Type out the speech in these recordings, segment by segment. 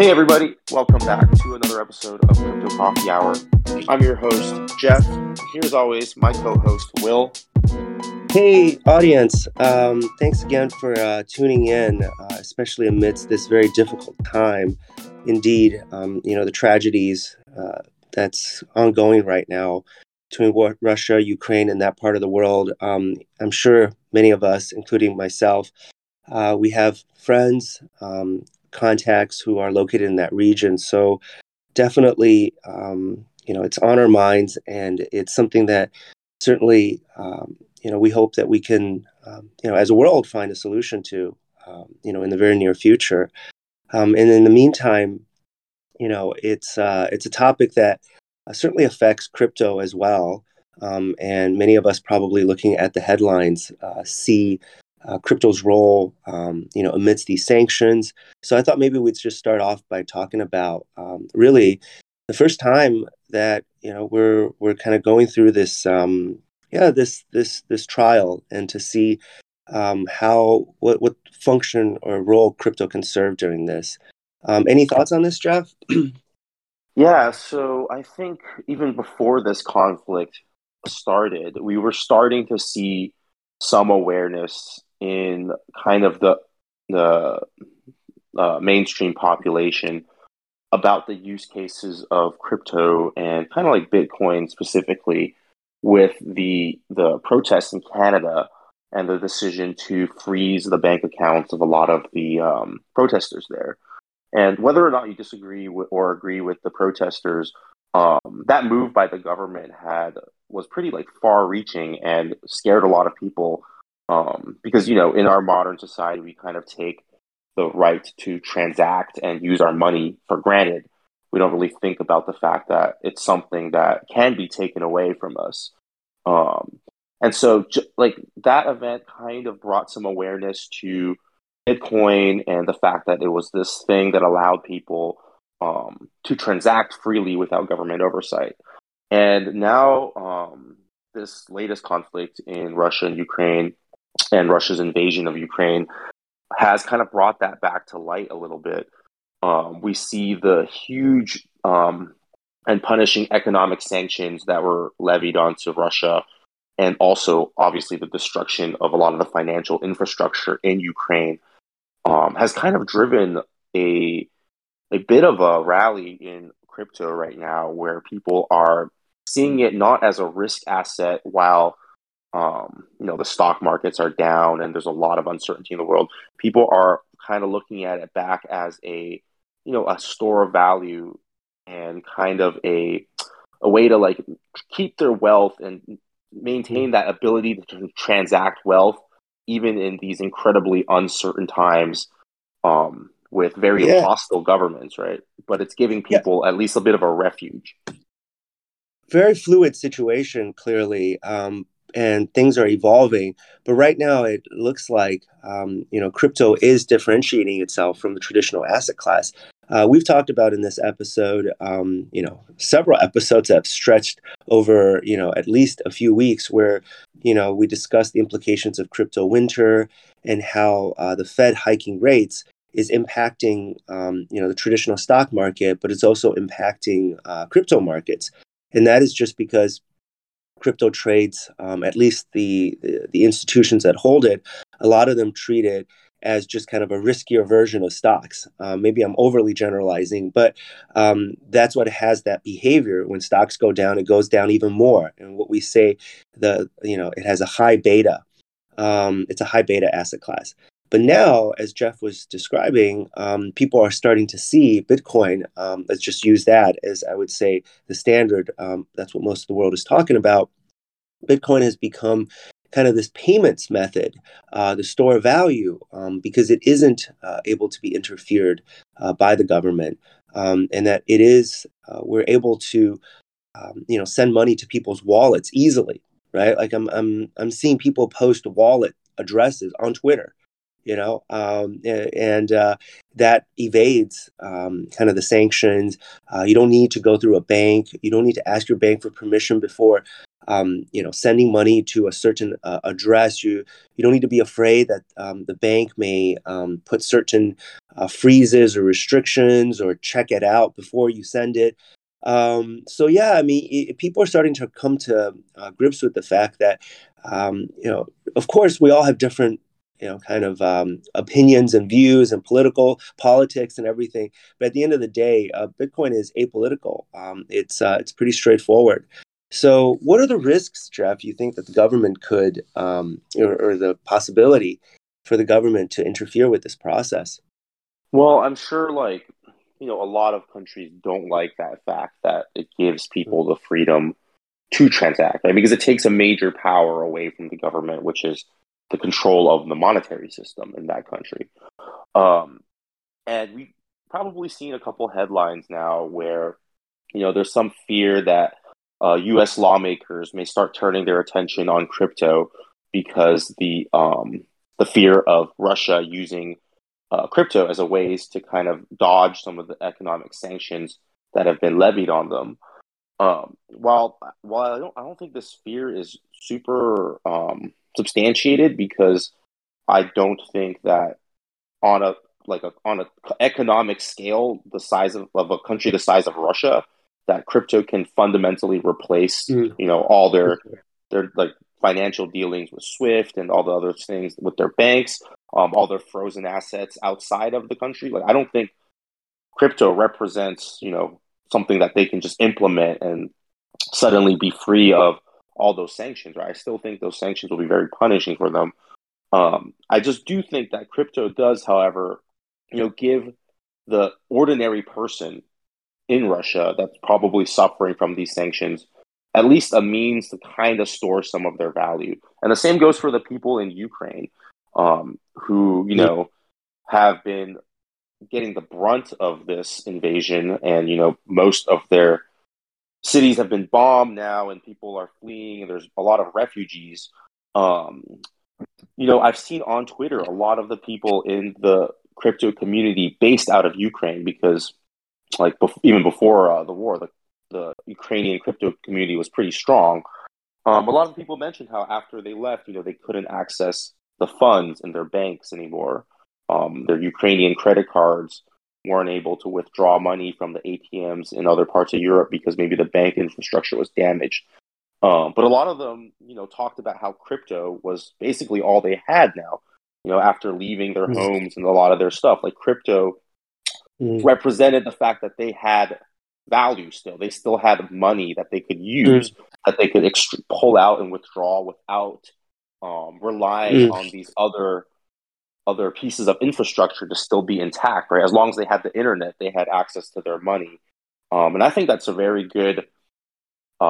Hey everybody, welcome back to another episode of Crypto Coffee Hour. I'm your host, Jeff. Here as always, my co-host, Will. Hey audience, thanks again for tuning in, especially amidst this very difficult time. Indeed, the tragedies that's ongoing right now between Russia, Ukraine, and that part of the world. I'm sure many of us, including myself, we have friends, contacts who are located in that region. So definitely, it's on our minds, and it's something that certainly, we hope that we can, as a world, find a solution to, in the very near future. And in the meantime, it's a topic that certainly affects crypto as well. And many of us probably looking at the headlines see crypto's role, amidst these sanctions. So I thought maybe we'd just start off by talking about really the first time that we're kind of going through this, this trial, and to see what function or role crypto can serve during this. Any thoughts on this, Jeff? Yeah. So I think even before this conflict started, we were starting to see some awareness in kind of the mainstream population about the use cases of crypto, and kind of like Bitcoin specifically with the protests in Canada and the decision to freeze the bank accounts of a lot of the protesters there. And whether or not you disagree with or agree with the protesters, that move by the government was pretty like far-reaching and scared a lot of people, because in our modern society we kind of take the right to transact and use our money for granted. We don't really think about the fact that it's something that can be taken away from us. And so that event kind of brought some awareness to Bitcoin and the fact that it was this thing that allowed people to transact freely without government oversight. And now this latest conflict in Russia and Ukraine, and Russia's invasion of Ukraine, has kind of brought that back to light a little bit. We see the huge and punishing economic sanctions that were levied onto Russia, and also obviously the destruction of a lot of the financial infrastructure in Ukraine has kind of driven a bit of a rally in crypto right now, where people are seeing it not as a risk asset while the stock markets are down and there's a lot of uncertainty in the world. People are kind of looking at it back as a store of value, and kind of a way to like keep their wealth and maintain that ability to transact wealth even in these incredibly uncertain times with very hostile governments, right? But it's giving people at least a bit of a refuge. Very fluid situation, clearly, and things are evolving. But right now it looks like, crypto is differentiating itself from the traditional asset class. We've talked about in this episode, several episodes that have stretched over, at least a few weeks, where, we discussed the implications of crypto winter and how the Fed hiking rates is impacting, the traditional stock market, but it's also impacting crypto markets. And that is just because crypto trades, at least the institutions that hold it, a lot of them treat it as just kind of a riskier version of stocks. Maybe I'm overly generalizing, but that's what has that behavior. When stocks go down, it goes down even more. And what we say, it has a high beta. It's a high beta asset class. But now, as Jeff was describing, people are starting to see Bitcoin. Let's just use that as, I would say, the standard. That's what most of the world is talking about. Bitcoin has become kind of this payments method, the store of value, because it isn't able to be interfered by the government, and that it is, we're able to, send money to people's wallets easily, right? Like I'm seeing people post wallet addresses on Twitter. That evades kind of the sanctions. You don't need to go through a bank. You don't need to ask your bank for permission before sending money to a certain address. You don't need to be afraid that the bank may put certain freezes or restrictions or check it out before you send it. So yeah, I mean, people are starting to come to grips with the fact that, of course, we all have different, kind of opinions and views and politics and everything. But at the end of the day, Bitcoin is apolitical. It's pretty straightforward. So what are the risks, Jeff, you think that the government could, or the possibility for the government to interfere with this process? Well, I'm sure, a lot of countries don't like that fact that it gives people the freedom to transact, right? Because it takes a major power away from the government, which is the control of the monetary system in that country. And we've probably seen a couple headlines now where, there's some fear that U.S. lawmakers may start turning their attention on crypto because the fear of Russia using crypto as a ways to kind of dodge some of the economic sanctions that have been levied on them. While I don't think this fear is super substantiated, because I don't think that on a economic scale, the size of a country the size of Russia, that crypto can fundamentally replace, all their financial dealings with Swift and all the other things with their banks, all their frozen assets outside of the country. I don't think crypto represents, something that they can just implement and suddenly be free of all those sanctions, right? I still think those sanctions will be very punishing for them. I just do think that crypto does, however, give the ordinary person in Russia that's probably suffering from these sanctions at least a means to kind of store some of their value. And the same goes for the people in Ukraine who, have been getting the brunt of this invasion, and, most of their cities have been bombed now and people are fleeing and there's a lot of refugees. I've seen on Twitter a lot of the people in the crypto community based out of Ukraine, because even before the war, the Ukrainian crypto community was pretty strong. A lot of people mentioned how after they left, they couldn't access the funds in their banks anymore. Their Ukrainian credit cards weren't able to withdraw money from the ATMs in other parts of Europe because maybe the bank infrastructure was damaged. But a lot of them, talked about how crypto was basically all they had now, after leaving their homes and a lot of their stuff. Crypto represented the fact that they had value still. They still had money that they could use, that they could pull out and withdraw without relying on these other pieces of infrastructure to still be intact, right? As long as they had the internet, they had access to their money. And I think that's a very good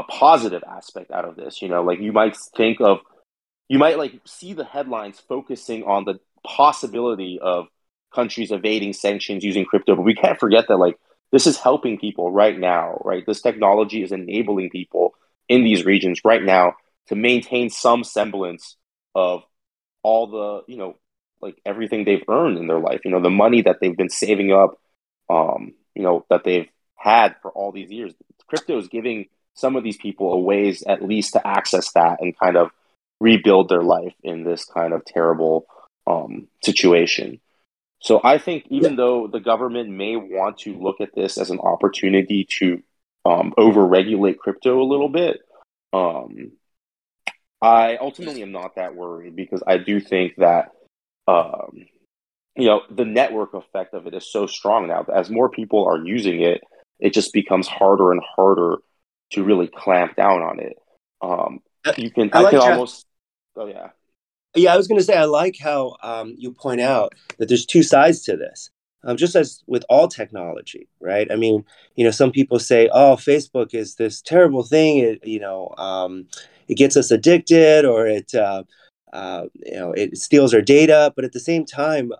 positive aspect out of this. You might see the headlines focusing on the possibility of countries evading sanctions using crypto, but we can't forget that this is helping people right now, right? This technology is enabling people in these regions right now to maintain some semblance of all the everything they've earned in their life, the money that they've been saving up, that they've had for all these years. Crypto is giving some of these people a ways at least to access that and kind of rebuild their life in this kind of terrible situation. So I think even though the government may want to look at this as an opportunity to over-regulate crypto a little bit, I ultimately am not that worried, because I do think that, the network effect of it is so strong now that as more people are using it, it just becomes harder and harder to really clamp down on it. Yeah, I was going to say, I like how you point out that there's two sides to this, just as with all technology, right? I mean, some people say, oh, Facebook is this terrible thing. It gets us addicted, or it steals our data. But at the same time,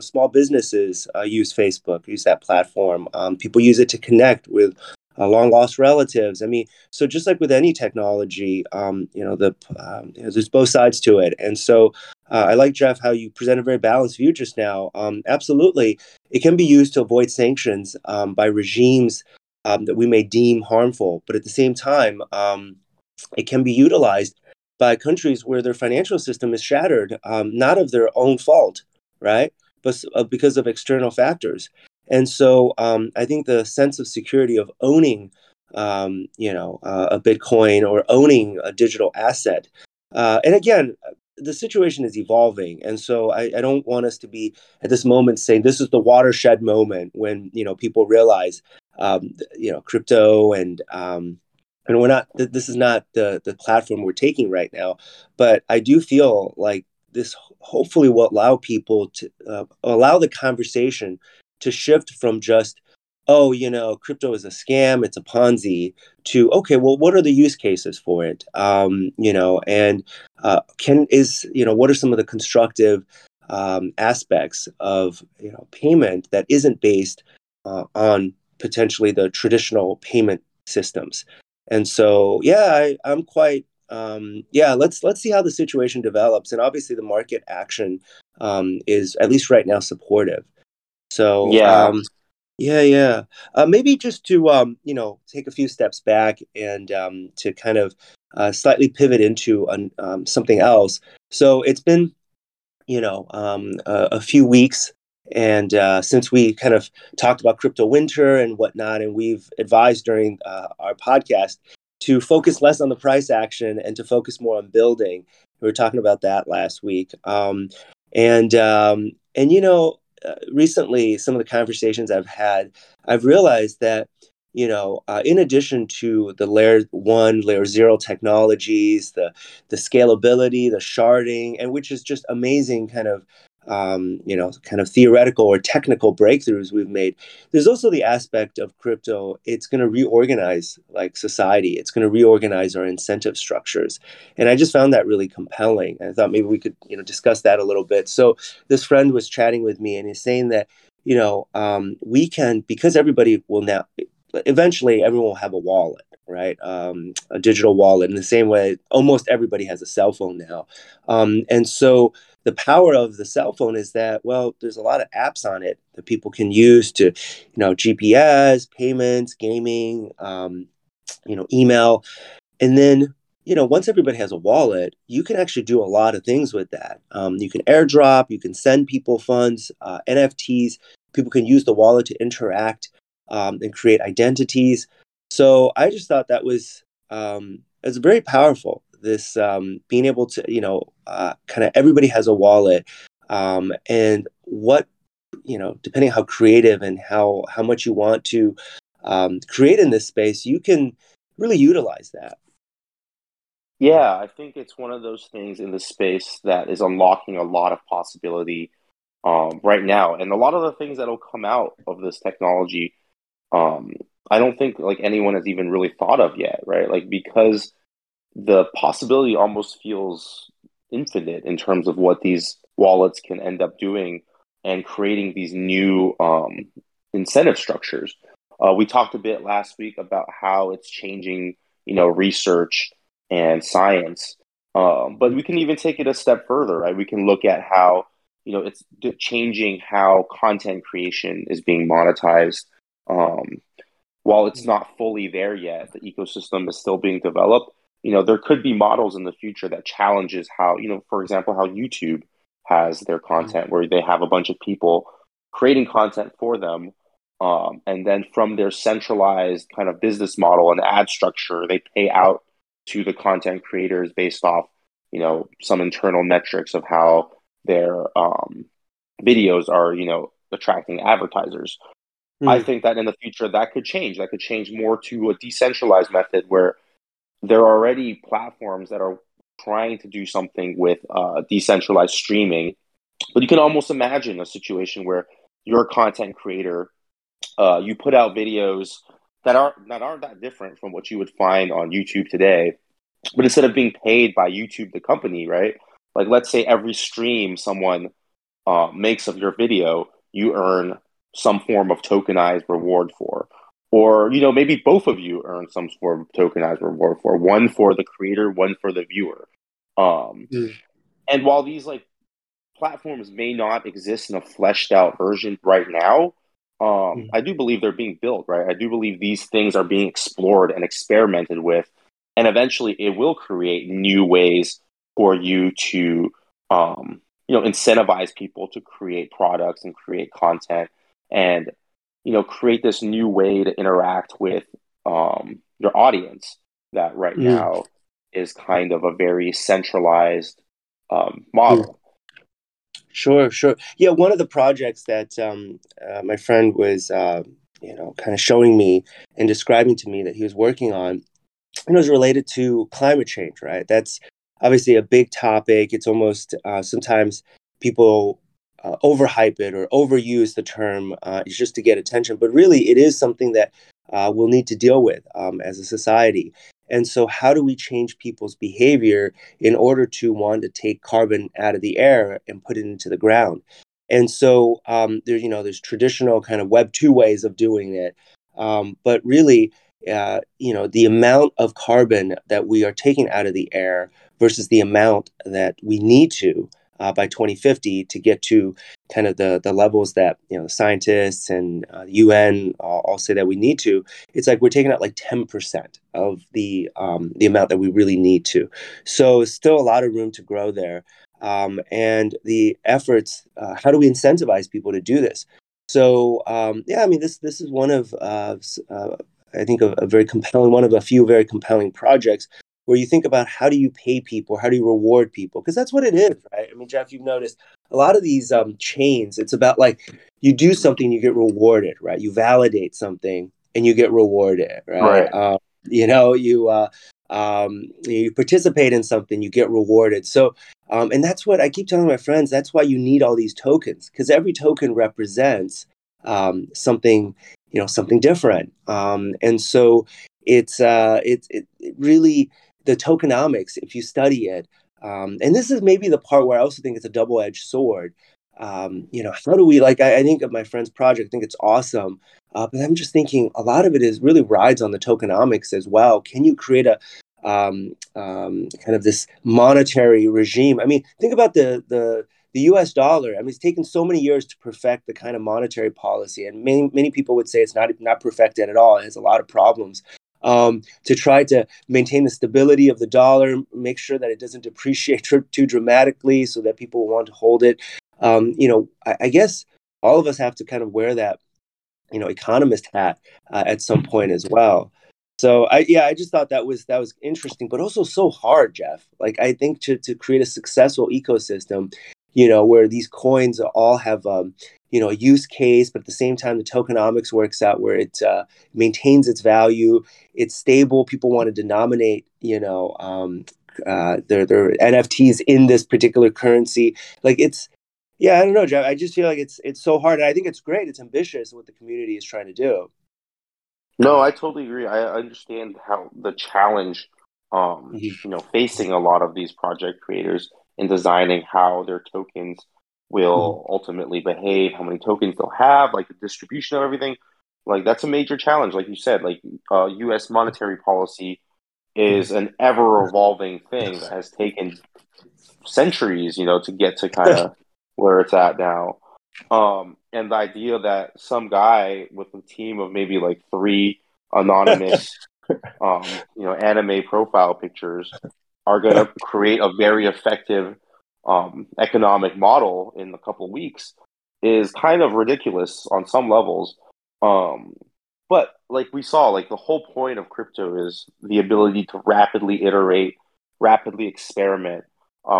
small businesses use Facebook, use that platform. People use it to connect with long lost relatives. I mean, so just like with any technology, there's both sides to it. And so I like, Jeff, how you present a very balanced view just now. Absolutely. It can be used to avoid sanctions by regimes that we may deem harmful. But at the same time, it can be utilized by countries where their financial system is shattered, not of their own fault, right, but because of external factors. And so I think the sense of security of owning, a Bitcoin or owning a digital asset. And again, the situation is evolving. And so I don't want us to be at this moment saying this is the watershed moment when, people realize, crypto and we're not, this is not the platform we're taking right now. But I do feel like this hopefully will allow people to allow the conversation to shift from just, oh, crypto is a scam, it's a Ponzi, to, okay, well, what are the use cases for it? What are some of the constructive aspects of, payment that isn't based on potentially the traditional payment systems? And so, I'm quite, let's see how the situation develops. And obviously the market action is, at least right now, supportive. So, maybe just to, take a few steps back and to kind of slightly pivot into something else. So it's been, a few weeks and since we kind of talked about crypto winter and whatnot, and we've advised during our podcast to focus less on the price action and to focus more on building. We were talking about that last week. Recently, some of the conversations I've had, I've realized that, in addition to the layer one, layer zero technologies, the scalability, the sharding, and which is just amazing kind of, theoretical or technical breakthroughs we've made. There's also the aspect of crypto. It's going to reorganize society. It's going to reorganize our incentive structures. And I just found that really compelling. I thought maybe we could, discuss that a little bit. So this friend was chatting with me and he's saying that, we can, because everybody will now, eventually everyone will have a wallet, right? A digital wallet, in the same way almost everybody has a cell phone now. And so the power of the cell phone is that, well, there's a lot of apps on it that people can use to, GPS, payments, gaming, email. And then, once everybody has a wallet, you can actually do a lot of things with that. You can airdrop, you can send people funds, NFTs, people can use the wallet to interact and create identities. So I just thought that was it's very powerful. This being able to, kind of everybody has a wallet and what, depending on how creative and how much you want to create in this space, you can really utilize that. Yeah, I think it's one of those things in the space that is unlocking a lot of possibility right now. And a lot of the things that will come out of this technology, I don't think anyone has even really thought of yet, right? Because the possibility almost feels infinite in terms of what these wallets can end up doing and creating these new incentive structures. We talked a bit last week about how it's changing, research and science, but we can even take it a step further, right? We can look at how, it's changing how content creation is being monetized. While it's not fully there yet, the ecosystem is still being developed. There could be models in the future that challenges how, for example, how YouTube has their content, where they have a bunch of people creating content for them. And then from their centralized kind of business model and ad structure, they pay out to the content creators based off, some internal metrics of how their videos are, attracting advertisers. Mm. I think that in the future that could change. That could change more to a decentralized method where there are already platforms that are trying to do something with decentralized streaming, but you can almost imagine a situation where you're a content creator, you put out videos that aren't that different from what you would find on YouTube today, but instead of being paid by YouTube, the company, right? Let's say every stream someone makes of your video, you earn some form of tokenized reward for. Or, maybe both of you earn some form of tokenized reward for, one for the creator, one for the viewer. And while these platforms may not exist in a fleshed out version right now, I do believe they're being built, right? I do believe these things are being explored and experimented with. And eventually it will create new ways for you to, incentivize people to create products and create content and, create this new way to interact with your audience that right now is kind of a very centralized model. Sure. Yeah, one of the projects that my friend was, kind of showing me and describing to me that he was working on, it was related to climate change, right? That's obviously a big topic. It's almost sometimes people overhype it or overuse the term just to get attention. But really, it is something that we'll need to deal with as a society. And so how do we change people's behavior in order to want to take carbon out of the air and put it into the ground? And so there's traditional kind of Web 2 ways of doing it. But really, the amount of carbon that we are taking out of the air versus the amount that we need to by 2050 to get to kind of the levels that, scientists and UN all say that we need to, it's like we're taking out like 10% of the amount that we really need to. So still a lot of room to grow there. And the efforts, how do we incentivize people to do this? So, this is one of, I think, a few very compelling projects where you think about how do you pay people, how do you reward people? Because that's what it is, right? I mean, Jeff, you've noticed a lot of these chains, it's about like you do something, you get rewarded, right? You validate something and you get rewarded, right? You participate in something, you get rewarded. So, and that's what I keep telling my friends, that's why you need all these tokens, because every token represents something, something different. And so it's really the tokenomics, if you study it, and this is maybe the part where I also think it's a double-edged sword. How do we, I think of my friend's project, I think it's awesome. But I'm just thinking a lot of it is really rides on the tokenomics as well. Can you create a kind of this monetary regime? I mean, think about the U.S. dollar. I mean, it's taken so many years to perfect the kind of monetary policy. And many people would say it's not perfected at all. It has a lot of problems. To try to maintain the stability of the dollar, make sure that it doesn't depreciate too dramatically so that people want to hold it. I guess all of us have to kind of wear that, economist hat at some point as well. So I just thought that was interesting, but also so hard, Jeff. Like I think to create a successful ecosystem, where these coins all have, a use case, but at the same time, the tokenomics works out where it maintains its value. It's stable. People want to denominate, their NFTs in this particular currency. Like it's, I don't know, Jeff. I just feel like it's so hard. And I think it's great. It's ambitious what the community is trying to do. No, I totally agree. I understand how the challenge, facing a lot of these project creators in designing how their tokens will ultimately behave, how many tokens they'll have, like the distribution of everything. Like that's a major challenge. Like you said, like U.S. monetary policy is an ever evolving thing that has taken centuries, to get to kind of where it's at now. And the idea that some guy with a team of maybe like 3 anonymous, anime profile pictures are going to create a very effective economic model in a couple of weeks is kind of ridiculous on some levels. But like we saw, like the whole point of crypto is the ability to rapidly iterate, rapidly experiment.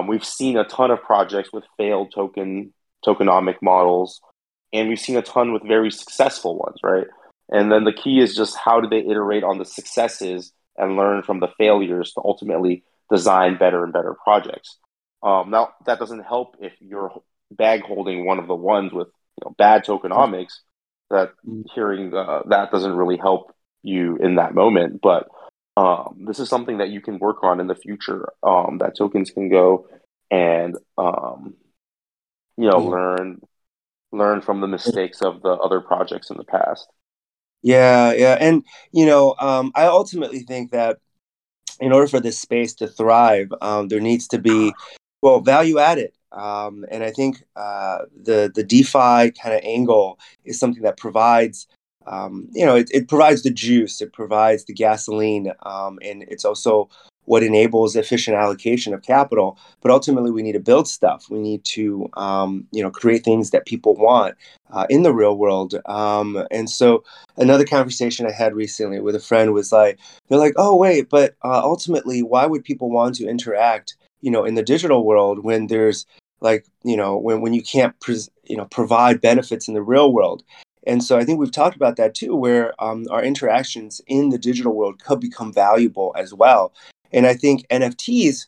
We've seen a ton of projects with failed tokenomic models, and we've seen a ton with very successful ones, right? And then the key is just how do they iterate on the successes and learn from the failures to ultimately design better and better projects. Now, that doesn't help if you're bag holding one of the ones with bad tokenomics, that hearing that doesn't really help you in that moment. But this is something that you can work on in the future, that tokens can go and, learn from the mistakes of the other projects in the past. Yeah. And, I ultimately think that in order for this space to thrive, there needs to be, value added. And I think the DeFi kind of angle is something that provides you know, it provides the juice, it provides the gasoline, and it's also what enables efficient allocation of capital. But ultimately, we need to build stuff. We need to, you know, create things that people want in the real world. And so another conversation I had recently with a friend was like, they're like, oh, wait, but ultimately, why would people want to interact, you know, in the digital world when there's like, you know, when you can't, provide benefits in the real world? And so I think we've talked about that too, where our interactions in the digital world could become valuable as well. And I think NFTs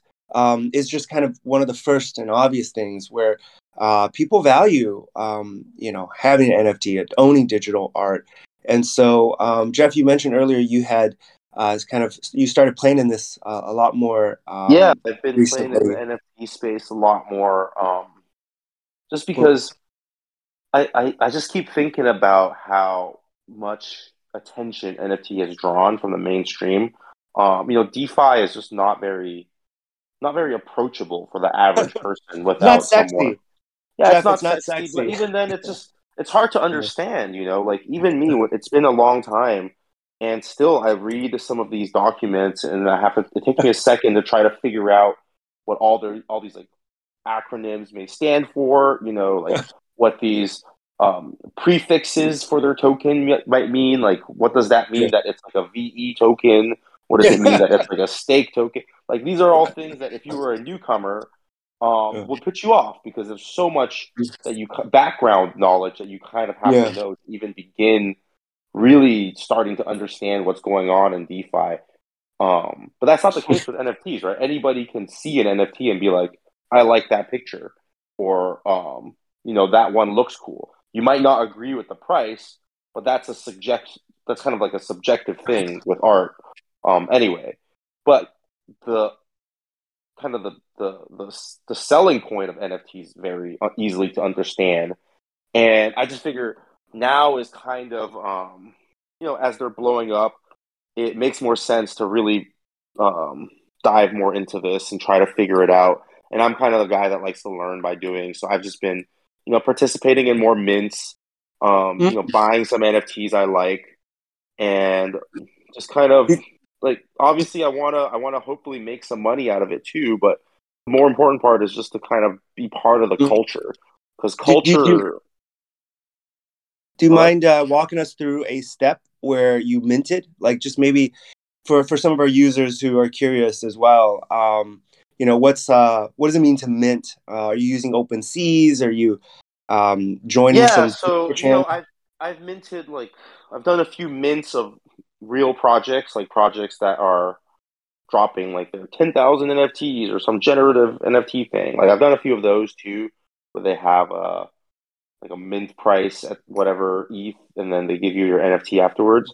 is just kind of one of the first and obvious things where people value, you know, having an NFT, owning digital art. And so, Jeff, you mentioned earlier you had you started playing in this a lot more. Yeah, I've been recently playing in the NFT space a lot more, just because I just keep thinking about how much attention NFT has drawn from the mainstream. You know, DeFi is just not very approachable for the average person without someone. Yeah, Jeff, it's not sexy. But even then, it's hard to understand. You know, like even me, it's been a long time, and still I read some of these documents, and it takes me a second to try to figure out what all these like acronyms may stand for. You know, like what these prefixes for their token might mean. Like, what does that mean that it's like a VE token? What does it mean that it's like a stake token? Like, these are all things that if you were a newcomer, would put you off because there's so much that background knowledge that you kind of have to know to even begin really starting to understand what's going on in DeFi. But that's not the case with NFTs, right? Anybody can see an NFT and be like, I like that picture, or, you know, that one looks cool. You might not agree with the price, but that's kind of like a subjective thing with art. Anyway, but the selling point of NFTs is very easily to understand, and I just figure now is kind of you know, as they're blowing up, it makes more sense to really dive more into this and try to figure it out. And I'm kind of the guy that likes to learn by doing, so I've just been, you know, participating in more mints, you know, buying some NFTs I like, and just kind of. Like, obviously, I wanna hopefully make some money out of it too. But the more important part is just to kind of be part of the culture, because culture. Do you mind walking us through a step where you minted? Like, just maybe for some of our users who are curious as well. You know, what does it mean to mint? Are you using OpenSea? Are you joining? Yeah, so you know, I've minted, like, I've done a few mints of real projects, like projects that are dropping like their 10,000 NFTs or some generative NFT thing. Like, I've done a few of those too, where they have a mint price at whatever ETH, and then they give you your NFT afterwards.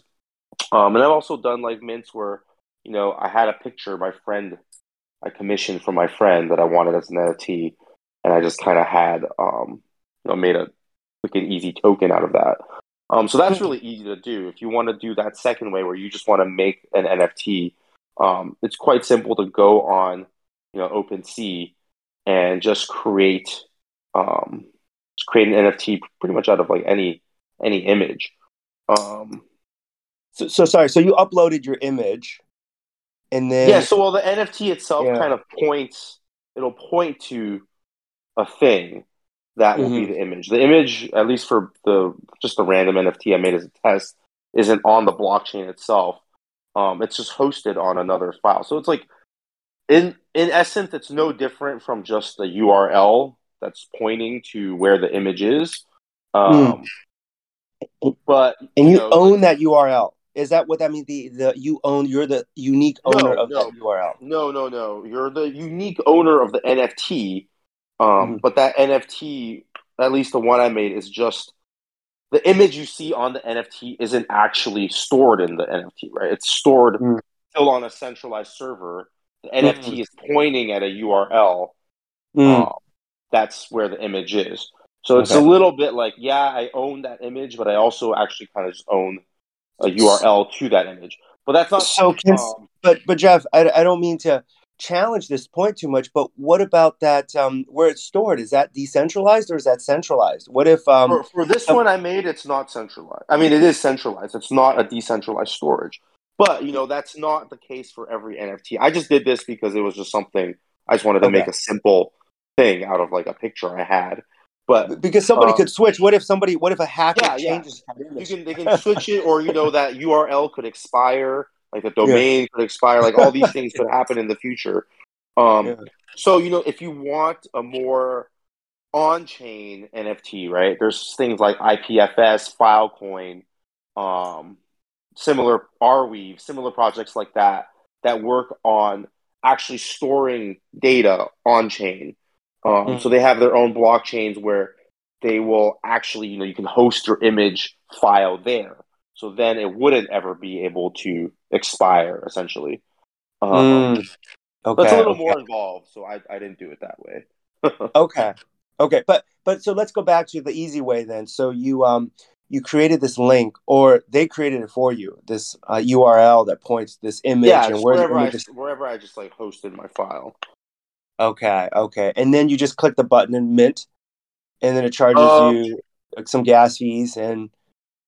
And I've also done like mints where, you know, I had a picture I commissioned from my friend that I wanted as an NFT, and I just kind of had you know, made a quick and easy token out of that. So that's really easy to do. If you want to do that second way where you just want to make an NFT, it's quite simple to go on, you know, OpenSea and just create an NFT pretty much out of like any image. So you uploaded your image, and then the NFT itself kind of it'll point to a thing. That will be the image. The image, at least for the random NFT I made as a test, isn't on the blockchain itself. It's just hosted on another file. So it's like, in essence, it's no different from just the URL that's pointing to where the image is. But you own that URL. Is that what that means? You're the unique owner of that URL. No. You're the unique owner of the NFT. But that NFT, at least the one I made, is just the image you see on the NFT isn't actually stored in the NFT, right? It's stored still on a centralized server. The NFT is pointing at a URL. That's where the image is. So it's a little bit like, I own that image, but I also actually kind of just own a URL to that image. But that's not. But Jeff, I don't mean to challenge this point too much, but what about that where it's stored? Is that decentralized or is that centralized? What if for this one I made, it's not centralized. I mean, it is centralized. It's not a decentralized storage. But, you know, that's not the case for every NFT. I just did this because it was just something I just wanted to make a simple thing out of like a picture I had. But because somebody could switch. What if a hacker changes? Yeah. They can switch it, or you know that URL could expire, like the domain could expire, like all these things could happen in the future. So you know, if you want a more on-chain NFT, right? There's things like IPFS, Filecoin, similar Arweave, similar projects like that that work on actually storing data on-chain. So they have their own blockchains where they will actually, you know, you can host your image file there. So then it wouldn't ever be able to expire, essentially. That's a little more involved, so I didn't do it that way. But so let's go back to the easy way then. So you you created this link, or they created it for you, this URL that points this image. Yeah, and wherever I just like hosted my file. Okay. And then you just click the button and mint, and then it charges you like some gas fees, and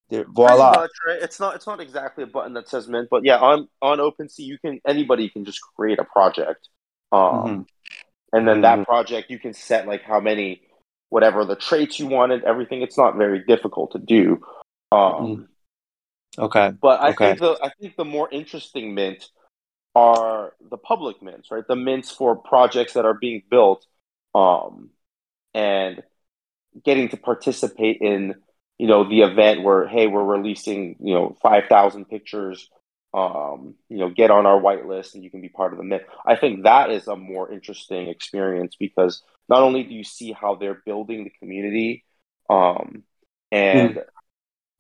voila. Pretty much, right? It's not exactly a button that says mint, but yeah, on OpenSea, anybody can just create a project, and then that project you can set like how many, whatever the traits you wanted, everything. It's not very difficult to do. But I think the more interesting mint are the public mints, right? The mints for projects that are being built, and getting to participate in, you know, the event where, hey, we're releasing, you know, 5,000 pictures, you know, get on our whitelist and you can be part of the mint. I think that is a more interesting experience because not only do you see how they're building the community, and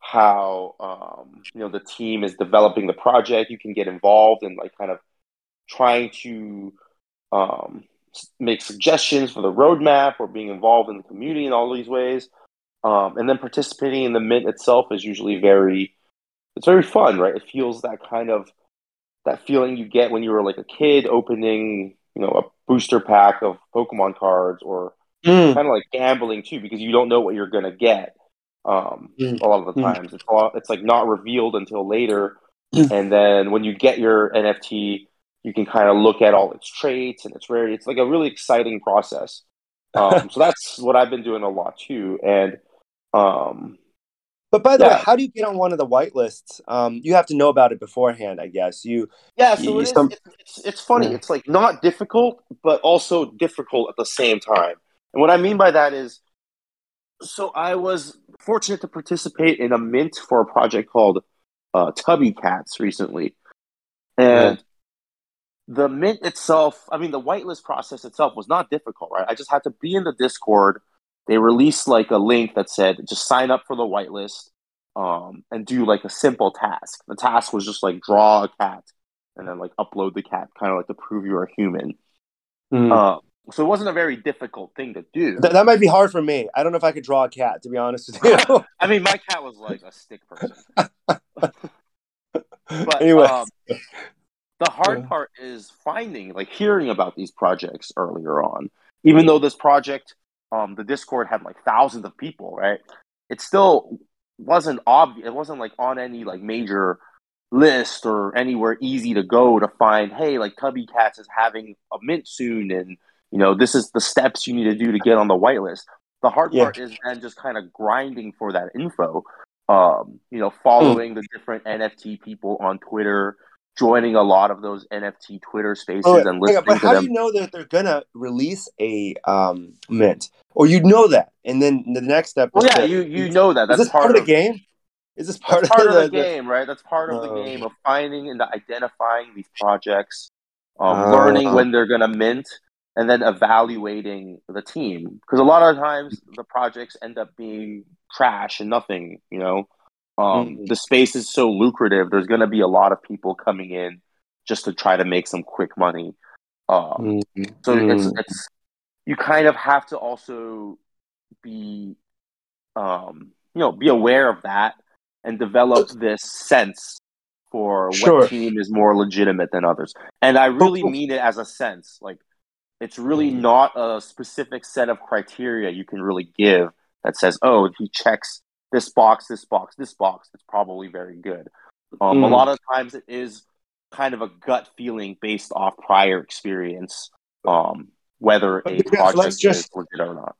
how you know, the team is developing the project, you can get involved in like kind of trying to make suggestions for the roadmap, or being involved in the community in all these ways, and then participating in the mint itself is usually very fun, right? It feels that feeling you get when you were like a kid opening, you know, a booster pack of Pokemon cards, or kind of like gambling too, because you don't know what you're gonna get. A lot of the times it's like not revealed until later, and then when you get your NFT you can kind of look at all its traits and its rarity. It's like a really exciting process. So that's what I've been doing a lot too. And but by the way, how do you get on one of the whitelists? You have to know about it beforehand, I guess. It's funny. It's like not difficult but also difficult at the same time. And what I mean by that is, so I was fortunate to participate in a mint for a project called Tubby Cats recently. And the mint itself, I mean, the whitelist process itself was not difficult, right? I just had to be in the Discord. They released like a link that said, just sign up for the whitelist, and do like a simple task. The task was just like draw a cat and then like upload the cat, kind of like to prove you're a human. So it wasn't a very difficult thing to do. That might be hard for me. I don't know if I could draw a cat, to be honest with you. I mean, my cat was like a stick person. But anyway, the hard part is finding, like hearing about these projects earlier on. Even though this project, the Discord had like thousands of people, right? It still wasn't obvious. It wasn't like on any like major list or anywhere easy to go to find, hey, like Tubby Cats is having a mint soon, and you know, this is the steps you need to do to get on the whitelist. The hard part is then just kind of grinding for that info. You know, following the different NFT people on Twitter, joining a lot of those NFT Twitter spaces, and listening to them. But how do you know that they're gonna release a mint, or you know that, and then the next step? Well, yeah, you know that. That's part of the game. Is this part of the game, right? That's part of the game of finding and identifying these projects, learning when they're gonna mint, and then evaluating the team. Because a lot of times the projects end up being trash and nothing, you know. The space is so lucrative. There's going to be a lot of people coming in just to try to make some quick money. So it's you kind of have to also be, be aware of that and develop this sense for what team is more legitimate than others. And I really mean it as a sense. Like, it's really not a specific set of criteria you can really give that says, oh, if he checks this box, this box, this box, it's probably very good. A lot of times it is kind of a gut feeling based off prior experience, whether a project is legit or not.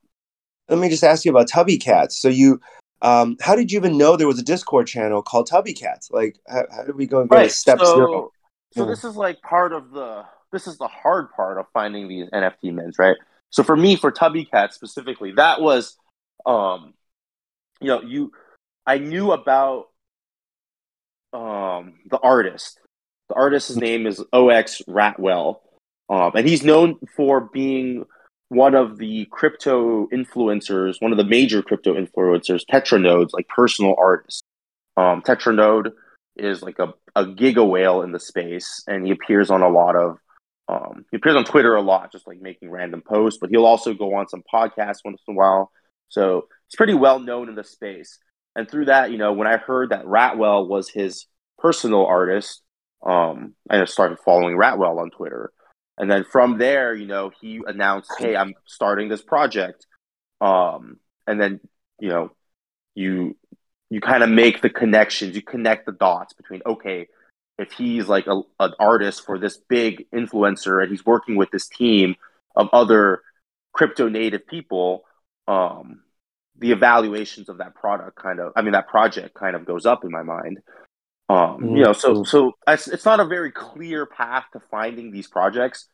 Let me just ask you about Tubby Cats. So you, how did you even know there was a Discord channel called Tubby Cats? Like, how did we go and go to step zero? So this is like part of the, this is the hard part of finding these NFT mints, right? So for me, for Tubby Cats specifically, that was, you know, I knew about the artist. The artist's name is OX Ratwell, and he's known for being one of the crypto influencers, one of the major crypto influencers, Tetranode's like personal artists. Tetranode is like a giga whale in the space, and he appears on a lot of he appears on Twitter a lot, just like making random posts. But he'll also go on some podcasts once in a while, so he's pretty well known in the space. And through that, you know, when I heard that Ratwell was his personal artist, I just started following Ratwell on Twitter. And then from there, you know, he announced, hey, I'm starting this project. And then, you know, you kind of make the connections, you connect the dots between, okay, if he's like an artist for this big influencer and he's working with this team of other crypto native people, the evaluations of that product kind of, I mean, that project kind of goes up in my mind. You know, so it's not a very clear path to finding these projects,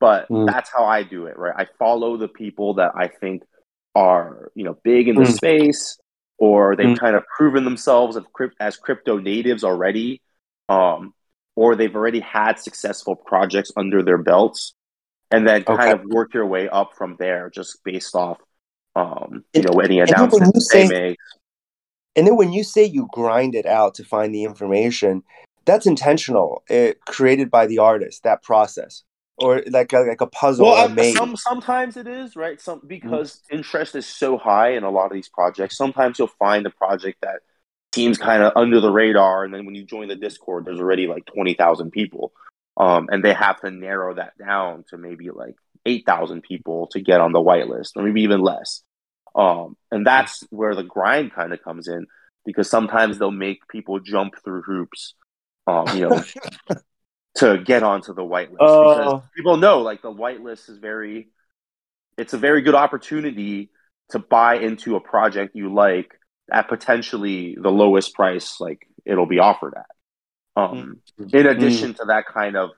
but that's how I do it, right? I follow the people that I think are, you know, big in the space, or they've kind of proven themselves as crypto natives already, or they've already had successful projects under their belts, and then kind of work your way up from there, just based off, you know, any announcements they make. And then when you say you grind it out to find the information, that's intentional, created by the artist, that process, or like a puzzle. Well, sometimes it is, right? Because interest is so high in a lot of these projects. Sometimes you'll find a project that seems kind of under the radar, and then when you join the Discord, there's already like 20,000 people, and they have to narrow that down to maybe like 8,000 people to get on the whitelist, or maybe even less. And that's where the grind kind of comes in, because sometimes they'll make people jump through hoops, you know, to get onto the whitelist. Because people know, like, the whitelist is it's a very good opportunity to buy into a project you like at potentially the lowest price, like, it'll be offered at. In addition to that kind of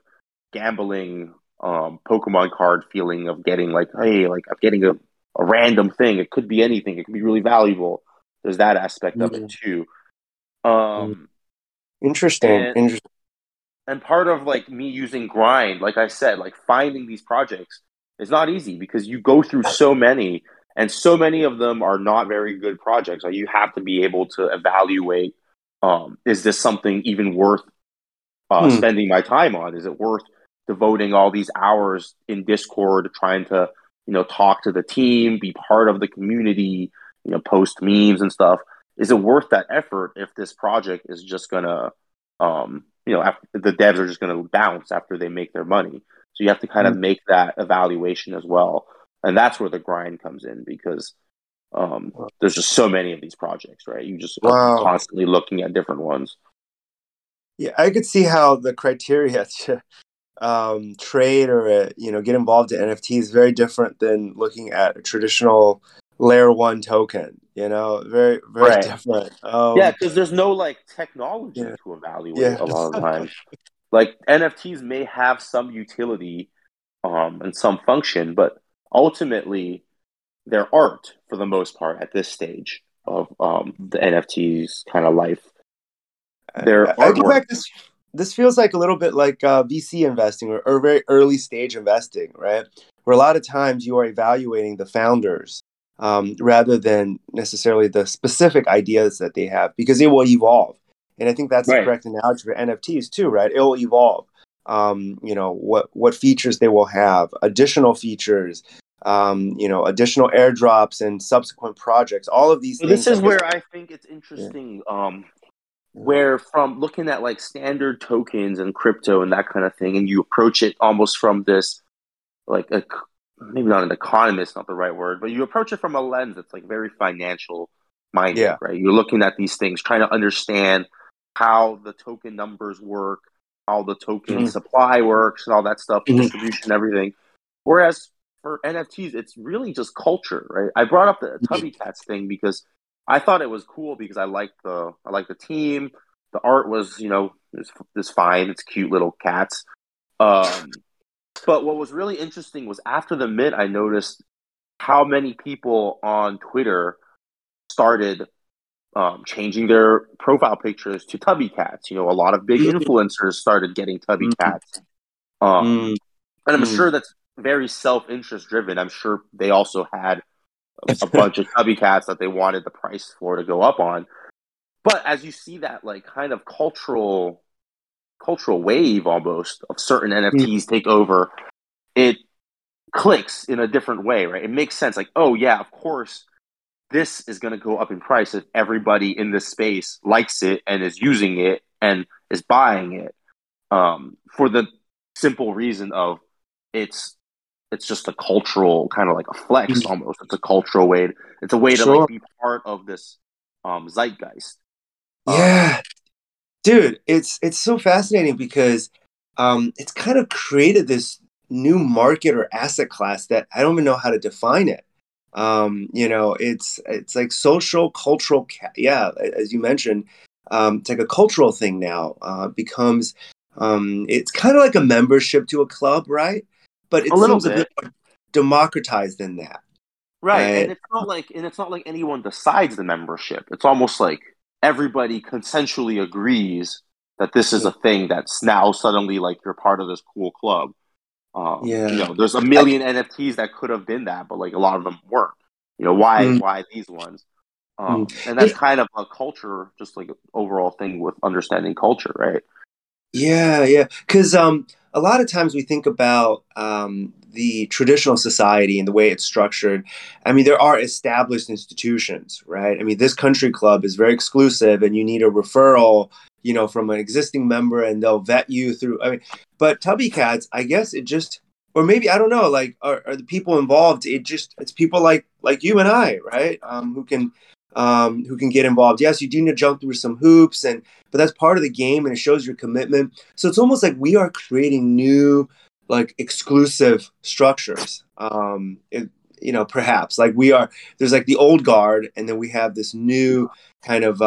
gambling, Pokemon card feeling of getting like, hey, like, I'm getting a random thing. It could be anything. It could be really valuable. There's that aspect of it too. Interesting. And part of like me using grind, like I said, like finding these projects is not easy, because you go through so many, and so many of them are not very good projects. Like, you have to be able to evaluate, is this something even worth spending my time on? Is it worth devoting all these hours in Discord trying to, you know, talk to the team, be part of the community, you know, post memes and stuff? Is it worth that effort if this project is just gonna, you know, the devs are just gonna bounce after they make their money? So you have to kind of make that evaluation as well. And that's where the grind comes in, because there's just so many of these projects, right? You just are constantly looking at different ones. Yeah, I could see how the criteria to trade or you know, get involved in NFT is very different than looking at a traditional layer one token. You know, very, very different. Yeah, because there's no like technology to evaluate a lot of times. Like, NFTs may have some utility and some function, but ultimately they're art for the most part at this stage of the NFT's kind of life. They're artwork. This feels like a little bit like VC investing, or very early stage investing, right? Where a lot of times you are evaluating the founders rather than necessarily the specific ideas that they have, because it will evolve. And I think that's the correct analogy for NFTs too, right? It will evolve. You know, what features they will have, additional features, you know, additional airdrops and subsequent projects, all of these things. This is where I think it's interesting. where from looking at like standard tokens and crypto and that kind of thing, and you approach it almost from this, like a, maybe not an economist, not the right word, but you approach it from a lens that's like very financial minded, right? You're looking at these things, trying to understand how the token numbers work, how the token supply works, and all that stuff, distribution, everything. Whereas for NFTs, it's really just culture, right? I brought up the Tubby Cats thing because I thought it was cool because I liked the team. The art was, you know, it's fine. It's cute little cats. But what was really interesting was after the mint, I noticed how many people on Twitter started changing their profile pictures to Tubby Cats. You know, a lot of big influencers started getting Tubby Cats. And I'm sure that's very self-interest driven. I'm sure they also had a bunch of Tubby Cats that they wanted the price for to go up on. But as you see that like kind of cultural wave almost of certain NFTs take over, it clicks in a different way, right? It makes sense. Like, oh yeah, of course this is going to go up in price if everybody in this space likes it and is using it and is buying it, for the simple reason of it's just a cultural kind of like a flex almost. It's a cultural way. It's a way to like be part of this zeitgeist. Dude, it's so fascinating because it's kind of created this new market or asset class that I don't even know how to define it. You know, it's like social, cultural. As you mentioned, it's like a cultural thing now. Becomes it's kind of like a membership to a club, right? But it seems a bit more democratized than that, right? And it's not like anyone decides the membership. It's almost like everybody consensually agrees that this is a thing that's now suddenly like you're part of this cool club. You know, there's a million NFTs that could have been that, but like a lot of them weren't. You know, why these ones? And that's kind of a culture, just like an overall thing with understanding culture, right? Because a lot of times we think about the traditional society and the way it's structured. I mean, there are established institutions, right? I mean, this country club is very exclusive and you need a referral, you know, from an existing member and they'll vet you through. I mean, but Tubby Cats, I guess it just, or maybe, I don't know, like, are the people involved? It just, it's people like you and I, right? Who can get involved. Yes, you do need to jump through some hoops, but that's part of the game, and it shows your commitment. So it's almost like we are creating new, like, exclusive structures. Perhaps like there's like the old guard, and then we have this new kind of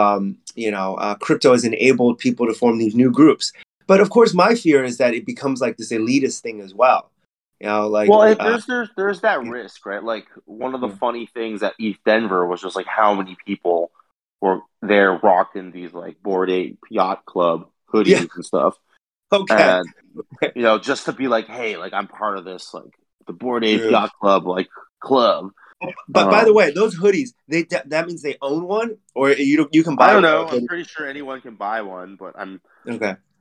crypto has enabled people to form these new groups. But of course, my fear is that it becomes like this elitist thing as well. You know, like, well, there's that risk, right? Like one of the funny things at East Denver was just like how many people were there rocking these like Board Ape Yacht Club hoodies and stuff. And, you know, just to be like, hey, like I'm part of this, like the Board Ape Yacht Club, like club. But by the way, those hoodies, that means they own one, or you can buy. I don't know. I'm pretty sure anyone can buy one, but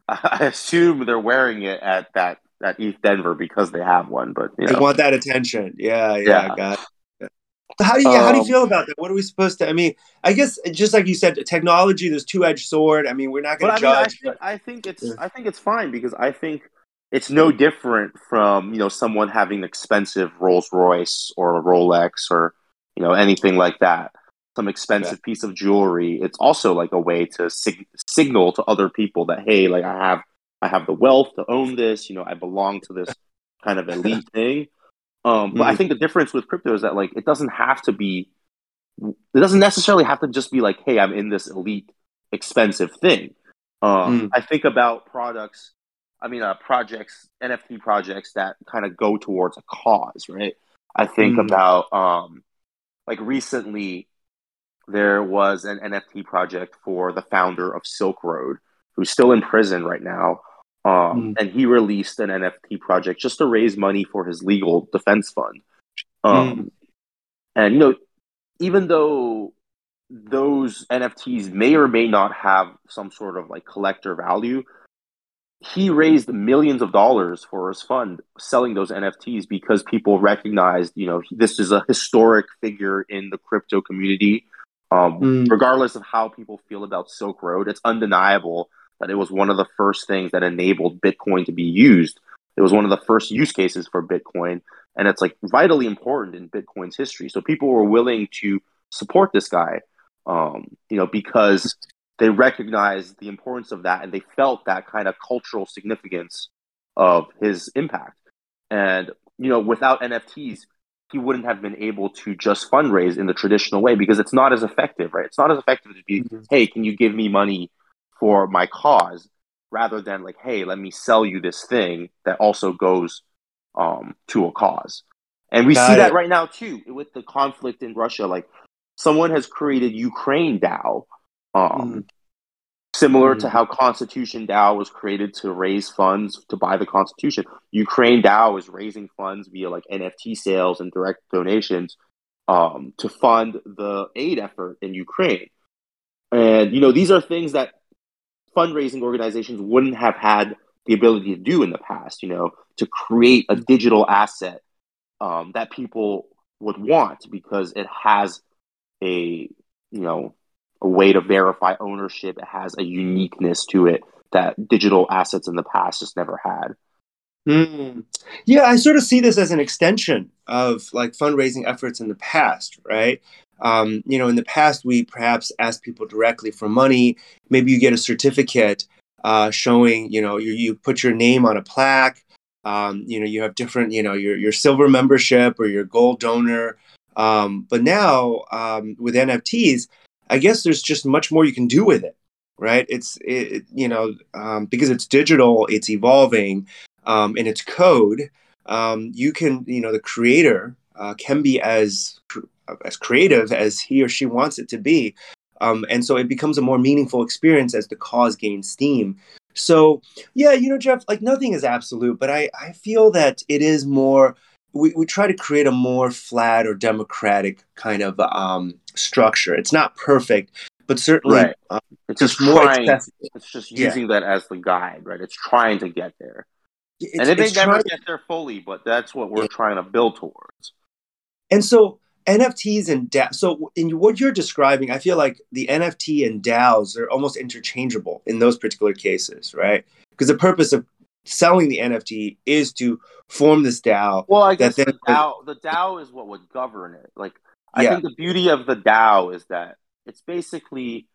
I assume they're wearing it at that. At East Denver because they have one, but they want that attention. Got it. So how do you feel about that? What are we supposed to? I mean, I guess just like you said, technology. There's two-edged sword. I mean, we're not going to judge. I think it's fine because I think it's no different from someone having an expensive Rolls Royce or a Rolex or anything like that. Some expensive piece of jewelry. It's also like a way to signal to other people that hey, like I have the wealth to own this, I belong to this kind of elite thing. But I think the difference with crypto is that like, it doesn't necessarily have to just be like, hey, I'm in this elite expensive thing. I think about NFT projects that kind of go towards a cause, right? I think about like recently there was an NFT project for the founder of Silk Road, who's still in prison right now, and he released an NFT project just to raise money for his legal defense fund. And, even though those NFTs may or may not have some sort of like collector value, he raised millions of dollars for his fund selling those NFTs because people recognized, this is a historic figure in the crypto community. Regardless of how people feel about Silk Road, it's undeniable that it was one of the first things that enabled Bitcoin to be used. It was one of the first use cases for Bitcoin, and it's like vitally important in Bitcoin's history. So people were willing to support this guy, because they recognized the importance of that, and they felt that kind of cultural significance of his impact. And without NFTs, he wouldn't have been able to just fundraise in the traditional way, because it's not as effective, right? It's not as effective to be, hey, can you give me money for my cause, rather than like, hey, let me sell you this thing that also goes to a cause. And we see that right now too with the conflict in Russia. Like, someone has created Ukraine DAO, similar to how Constitution DAO was created to raise funds to buy the Constitution. Ukraine DAO is raising funds via like NFT sales and direct donations to fund the aid effort in Ukraine. And these are things that fundraising organizations wouldn't have had the ability to do in the past, to create a digital asset that people would want, because it has a way to verify ownership. It has a uniqueness to it that digital assets in the past just never had. Yeah, I sort of see this as an extension of like fundraising efforts in the past, right? In the past, we perhaps asked people directly for money. Maybe you get a certificate showing, you put your name on a plaque. You have different, your silver membership or your gold donor. But now with NFTs, I guess there's just much more you can do with it, right? Because it's digital, it's evolving, and it's code. You can, the creator can be as creative as he or she wants it to be. And so it becomes a more meaningful experience as the cause gains steam. So yeah, Jeff, like nothing is absolute, but I feel that it is more, we try to create a more flat or democratic kind of structure. It's not perfect, but certainly it's just more accessible. It's just using that as the guide, right? It's trying to get there. And it may never get there fully, but that's what we're trying to build towards. And so NFTs and DAOs, so in what you're describing, I feel like the NFT and DAOs are almost interchangeable in those particular cases, right? Because the purpose of selling the NFT is to form this DAO. Well, I guess the DAO is what would govern it. Like, I think the beauty of the DAO is that it's basically,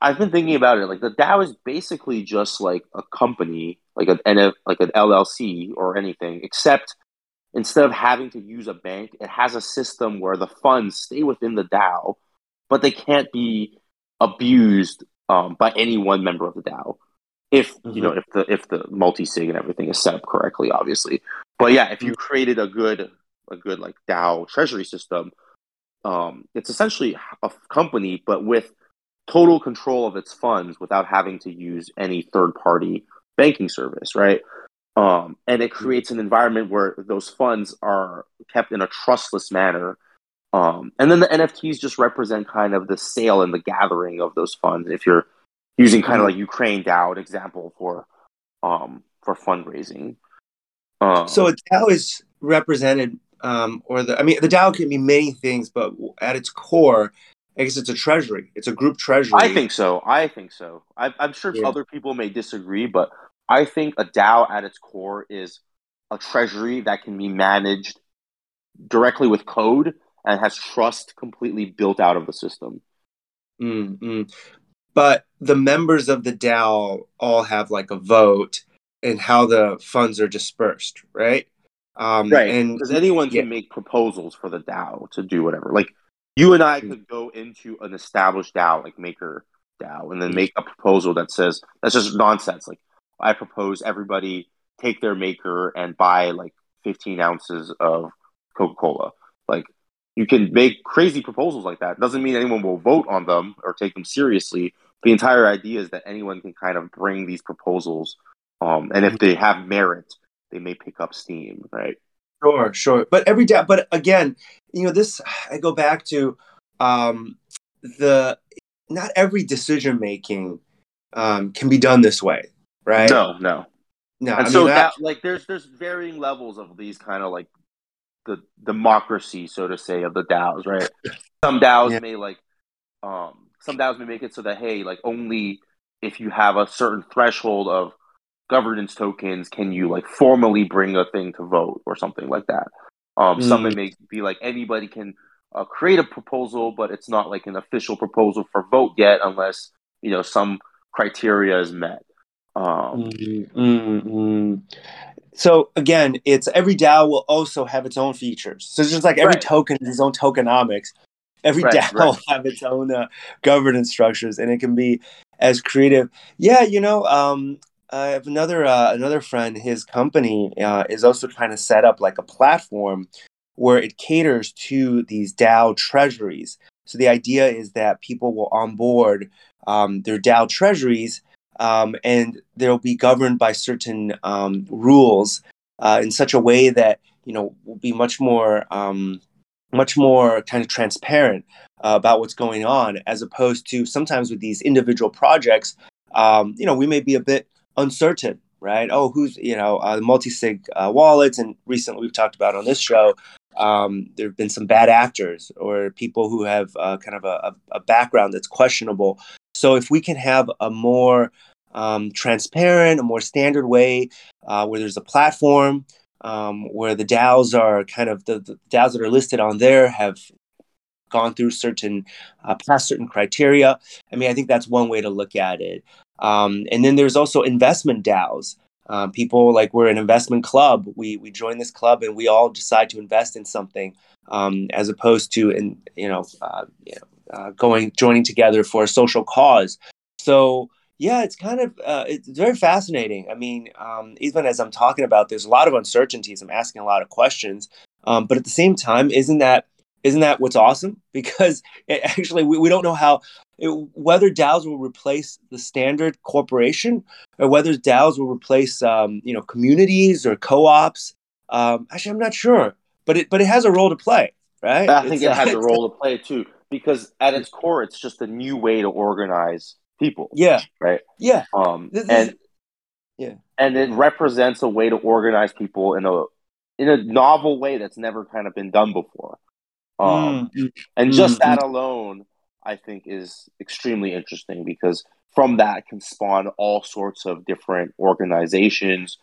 I've been thinking about it, like the DAO is basically just like a company, like an LLC or anything, except instead of having to use a bank, it has a system where the funds stay within the DAO, but they can't be abused by any one member of the DAO. If if the multi-sig and everything is set up correctly, obviously. But yeah, if you created a good like DAO treasury system, it's essentially a company, but with total control of its funds without having to use any third-party banking service, right? And it creates an environment where those funds are kept in a trustless manner. And then the NFTs just represent kind of the sale and the gathering of those funds. If you're using kind of like Ukraine DAO, an example for fundraising. So a DAO is represented, the DAO can be many things, but at its core, I guess it's a treasury. It's a group treasury. I think so. I'm sure other people may disagree, but I think a DAO at its core is a treasury that can be managed directly with code and has trust completely built out of the system. But the members of the DAO all have like a vote in how the funds are dispersed, right? And because anyone can make proposals for the DAO to do whatever. Like you and I could go into an established DAO, like MakerDAO, and then make a proposal that says, that's just nonsense. Like, I propose everybody take their maker and buy like 15 ounces of Coca-Cola. Like you can make crazy proposals like that. Doesn't mean anyone will vote on them or take them seriously. The entire idea is that anyone can kind of bring these proposals. And if they have merit, they may pick up steam, right? Sure. But again, this, I go back to not every decision making can be done this way. Right? No. And there's varying levels of these kind of like the democracy, so to say, of the DAOs, right? Some DAOs may like some DAOs may make it so that, hey, like only if you have a certain threshold of governance tokens can you like formally bring a thing to vote or something like that. Some may be like anybody can create a proposal, but it's not like an official proposal for vote yet unless, you know, some criteria is met. So again, it's every DAO will also have its own features. So it's just like every token has its own tokenomics. Every DAO will have its own governance structures, and it can be as creative. Yeah, you know, I have another friend. His company is also trying to set up like a platform where it caters to these DAO treasuries. So the idea is that people will onboard their DAO treasuries, and they'll be governed by certain rules in such a way that, you know, will be much more kind of transparent about what's going on, as opposed to sometimes with these individual projects, you know, we may be a bit uncertain, right? Oh, who's, you know, multi-sig wallets, and recently we've talked about on this show, there have been some bad actors or people who have kind of a background that's questionable. So if we can have a more transparent, a more standard way where there's a platform, where the DAOs are kind of the DAOs that are listed on there have gone through certain past certain criteria. I mean, I think that's one way to look at it. And then there's also investment DAOs. People like we're an investment club. We join this club and we all decide to invest in something, as opposed to joining together for a social cause. So yeah, it's kind of it's very fascinating. I mean, even as I'm talking about, there's a lot of uncertainties. I'm asking a lot of questions, but at the same time, isn't that what's awesome? Because it actually we don't know whether DAOs will replace the standard corporation, or whether DAOs will replace communities or co-ops. Actually, I'm not sure, but it has a role to play, right? I think it has a role to play too, because at its core, it's just a new way to organize people. Yeah. Right. Yeah. And it represents a way to organize people in a novel way that's never kind of been done before. And just that alone, I think, is extremely interesting, because from that can spawn all sorts of different organizations,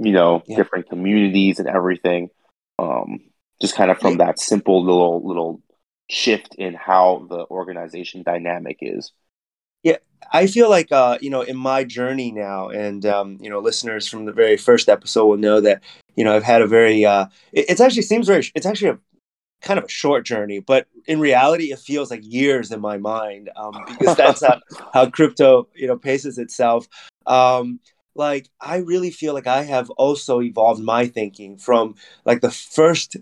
different communities and everything. Just kind of from that simple little shift in how the organization dynamic is. Yeah, I feel like, in my journey now, and, listeners from the very first episode will know that, you know, I've had a very, it's actually kind of a short journey, but in reality, it feels like years in my mind, because that's how crypto, paces itself. Like, I really feel like I have also evolved my thinking from like the first,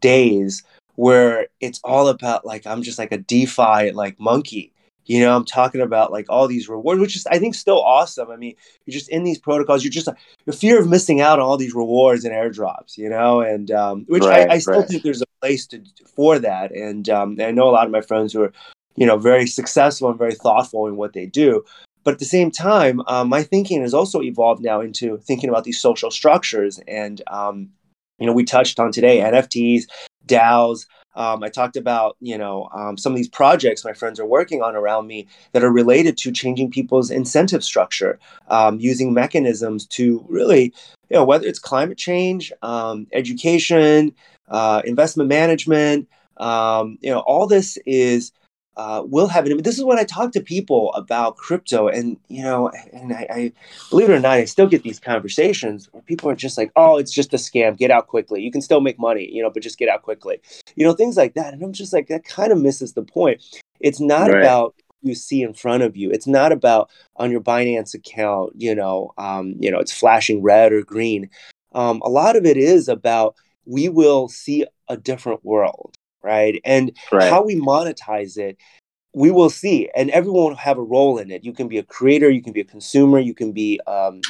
days where it's all about like, I'm just like a DeFi like monkey, I'm talking about like all these rewards, which is, I think, still awesome. I mean, you're just in these protocols, you're just your fear of missing out on all these rewards and airdrops, and which I still think there's a place for that. And I know a lot of my friends who are, very successful and very thoughtful in what they do. But at the same time, my thinking has also evolved now into thinking about these social structures. And, we touched on today, NFTs, DAOs. I talked about, some of these projects my friends are working on around me that are related to changing people's incentive structure, using mechanisms to really, whether it's climate change, education, investment management, all this is will have it. This is when I talk to people about crypto, and, I believe it or not, I still get these conversations where people are just like, oh, it's just a scam. Get out quickly. You can still make money, but just get out quickly. Things like that. And I'm just like, that kind of misses the point. It's not about what you see in front of you. It's not about on your Binance account, it's flashing red or green. A lot of it is about, we will see a different world. Right. And how we monetize it, we will see. And everyone will have a role in it. You can be a creator. You can be a consumer. You can be, an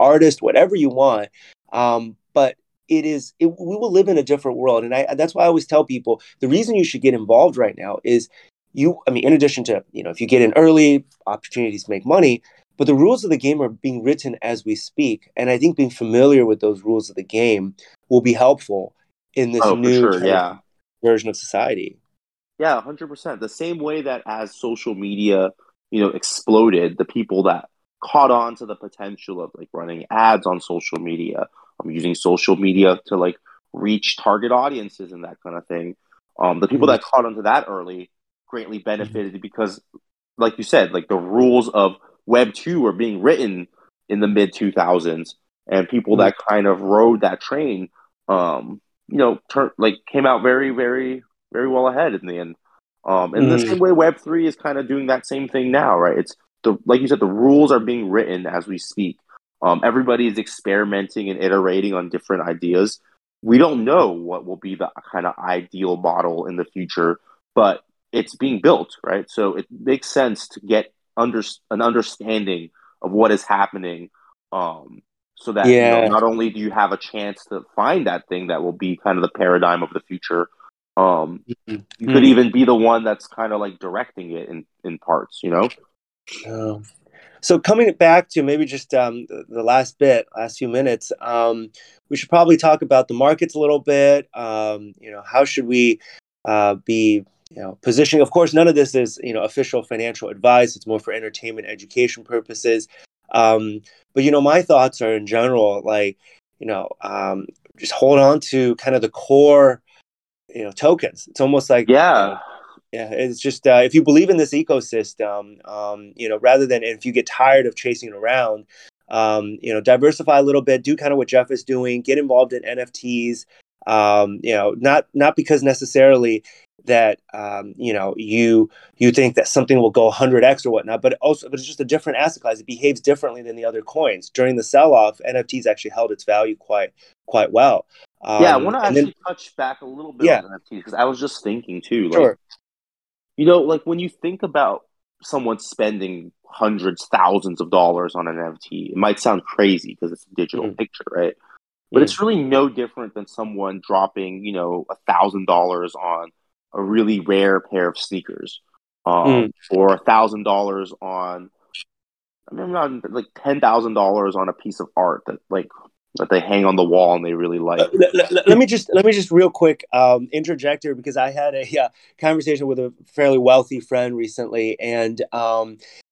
artist, whatever you want. But we will live in a different world. And that's why I always tell people, the reason you should get involved right now is in addition to, if you get in early, opportunities to make money. But the rules of the game are being written as we speak. And I think being familiar with those rules of the game will be helpful in this new version of society. Yeah, 100%. The same way that as social media, exploded, the people that caught on to the potential of running ads on social media, using social media to reach target audiences and that kind of thing. The people that caught onto that early greatly benefited because, like you said, the rules of Web 2 were being written in the mid 2000s, and people that kind of rode that train, came out very, very, very well ahead in the end. And the same way Web 3 is kind of doing that same thing now, right? It's like you said, the rules are being written as we speak. Everybody is experimenting and iterating on different ideas. We don't know what will be the kind of ideal model in the future, but it's being built, right? So it makes sense to get an understanding of what is happening, so that not only do you have a chance to find that thing that will be kind of the paradigm of the future, you could even be the one that's kind of directing it in parts, So coming back to maybe just the last few minutes, we should probably talk about the markets a little bit. How should we be positioning? Of course, none of this is official financial advice. It's more for entertainment, education purposes. But my thoughts are in general, just hold on to kind of the core, tokens. It's almost like it's just if you believe in this ecosystem, rather than if you get tired of chasing it around, diversify a little bit, do kind of what Jeff is doing, get involved in NFTs, not because necessarily that you think that something will go 100x or whatnot, but it's just a different asset class. It behaves differently than the other coins. During the sell-off, NFTs actually held its value quite well. I want to actually touch back a little bit on NFTs because I was just thinking too. Sure. When you think about someone spending hundreds, thousands of dollars on an NFT, it might sound crazy because it's a digital picture, right? But it's really no different than someone dropping, $1,000 on a really rare pair of sneakers, or $1,000 on, $10,000 on a piece of art that they hang on the wall and they really like. Let me just real quick interject here because I had a conversation with a fairly wealthy friend recently, and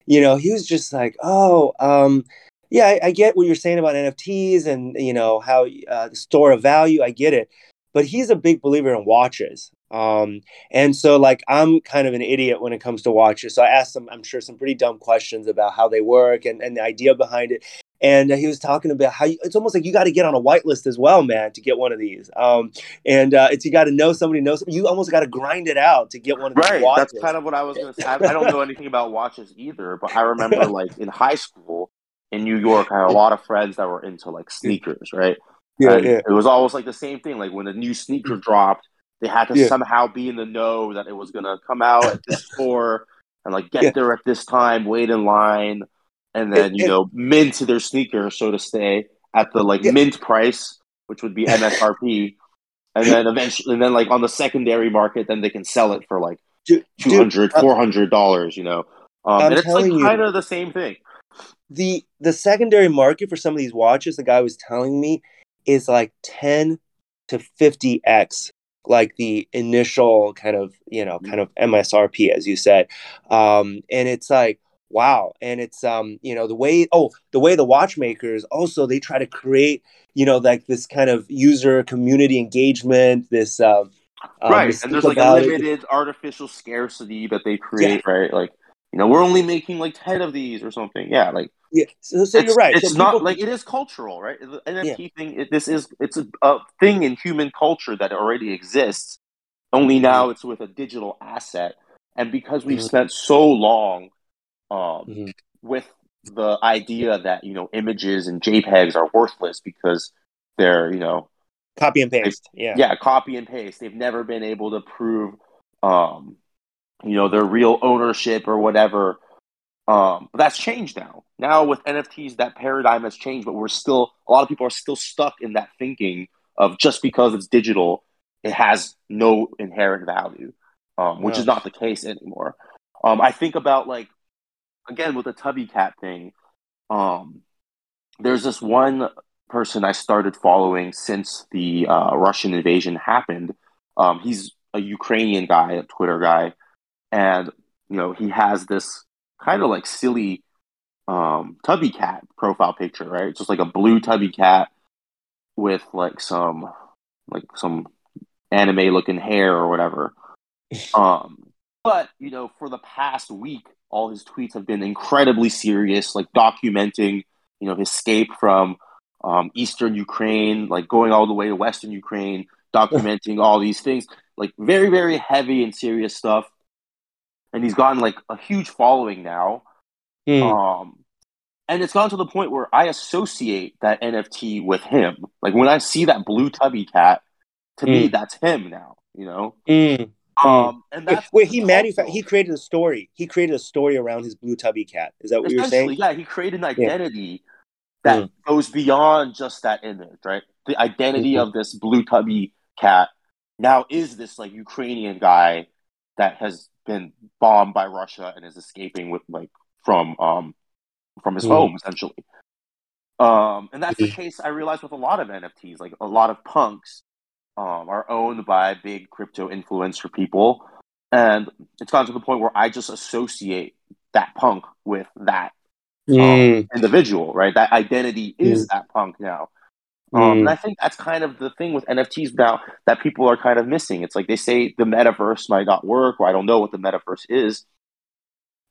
he was just like, I get what you're saying about NFTs and how the store of value. I get it, but he's a big believer in watches, and so I'm kind of an idiot when it comes to watches. So I asked him, I'm sure, some pretty dumb questions about how they work and the idea behind it. And he was talking about how it's almost like you got to get on a whitelist as well, man, to get one of these. It's you got to know somebody knows. You almost got to grind it out to get one of these watches. Right, that's kind of what I was going to say. I don't know anything about watches either, but I remember in high school in New York, I had a lot of friends that were into sneakers, right? Yeah, it was always the same thing. When a new sneaker dropped, they had to somehow be in the know that it was going to come out at this store and get there at this time, wait in line. And then, mint their sneaker, so to say, at the mint price, which would be MSRP. And then eventually, on the secondary market, then they can sell it for $200, $400, And it's kind of the same thing. The secondary market for some of these watches, the guy was telling me, is 10 to 50x. The initial kind of, kind of MSRP, as you said. And it's wow. And it's, the way the watchmakers also, they try to create, this kind of user community engagement, this. This and there's a limited artificial scarcity that they create, right? We're only making 10 of these or something. Yeah. So you're right. It's so not it is cultural, right? The NFT thing, it's a thing in human culture that already exists. Only now it's with a digital asset. And because we've spent so long with the idea that images and JPEGs are worthless because they're copy and paste, copy and paste. They've never been able to prove their real ownership or whatever. But that's changed now. Now with NFTs, that paradigm has changed. But a lot of people are still stuck in that thinking of just because it's digital, it has no inherent value, which is not the case anymore. I think about again, with the Tubby Cat thing, there's this one person I started following since the Russian invasion happened. He's a Ukrainian guy, a Twitter guy, and you know he has this kind of like silly tubby cat profile picture, right? It's just like a blue tubby cat with like some anime looking hair or whatever. But you know, for the past week, all his tweets have been incredibly serious, like documenting, you know, his escape from Eastern Ukraine, like going all the way to Western Ukraine, documenting all these things, like very, very heavy and serious stuff. And he's gotten like a huge following now. And it's gotten to the point where I associate that NFT with him. Like when I see that blue tubby cat, to me, that's him now, you know? And that's where he created a story. He created a story around his blue tubby cat. Is that what you're saying? Yeah, he created an identity that goes beyond just that image, right? The identity of this blue tubby cat now is this like Ukrainian guy that has been bombed by Russia and is escaping with like from his home essentially. And that's the case I realized with a lot of NFTs. Like a lot of punks are owned by big crypto influencer people, and it's gotten to the point where I just associate that punk with that individual, right? That identity is that punk now. And I think that's kind of the thing with NFTs now that people are kind of missing. It's like they say the metaverse might not work, or I don't know what the metaverse is.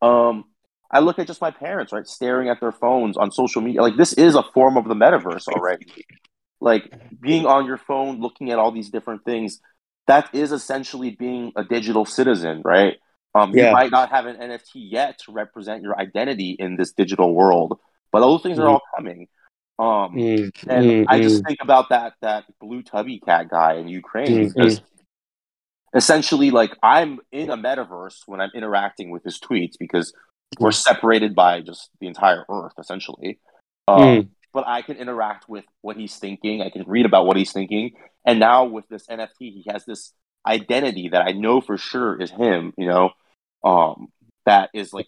I look at just my parents, right, staring at their phones on social media. Like this is a form of the metaverse already. Like being on your phone, looking at all these different things, that is essentially being a digital citizen, right? You might not have an NFT yet to represent your identity in this digital world, but those things are all coming. I just think about that blue tubby cat guy in Ukraine because essentially, like, I'm in a metaverse when I'm interacting with his tweets because we're separated by just the entire earth, essentially. But I can interact with what he's thinking. I can read about what he's thinking. And now with this NFT, he has this identity that I know for sure is him, you know, that is like,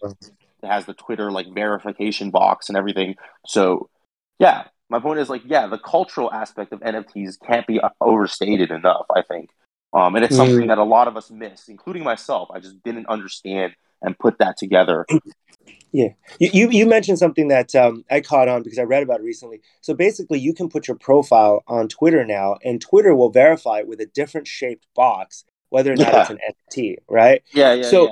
has the Twitter like verification box and everything. So yeah, my point is like, yeah, the cultural aspect of NFTs can't be overstated enough, I think. And it's something that a lot of us miss, including myself. I just didn't understand and put that together. Yeah. You mentioned something that I caught on because I read about it recently. So basically you can put your profile on Twitter now and Twitter will verify it with a different shaped box, whether or not it's an NFT, right? So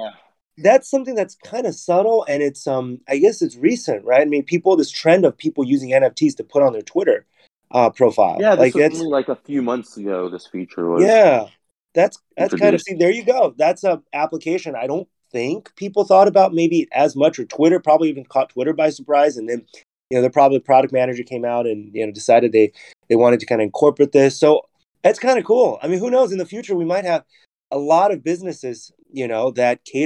that's something that's kind of subtle and it's, I guess it's recent, right? I mean, this trend of people using NFTs to put on their Twitter profile. Yeah, this was only like a few months ago, this feature was. Yeah, that's kind of, see, there you go. That's an application. I don't think people thought about maybe as much, or Twitter probably even caught Twitter by surprise. And then, you know, the product manager came out and, you know, decided they wanted to kind of incorporate this. So that's kind of cool. I mean, who knows, in the future, we might have a lot of businesses, you know, that cater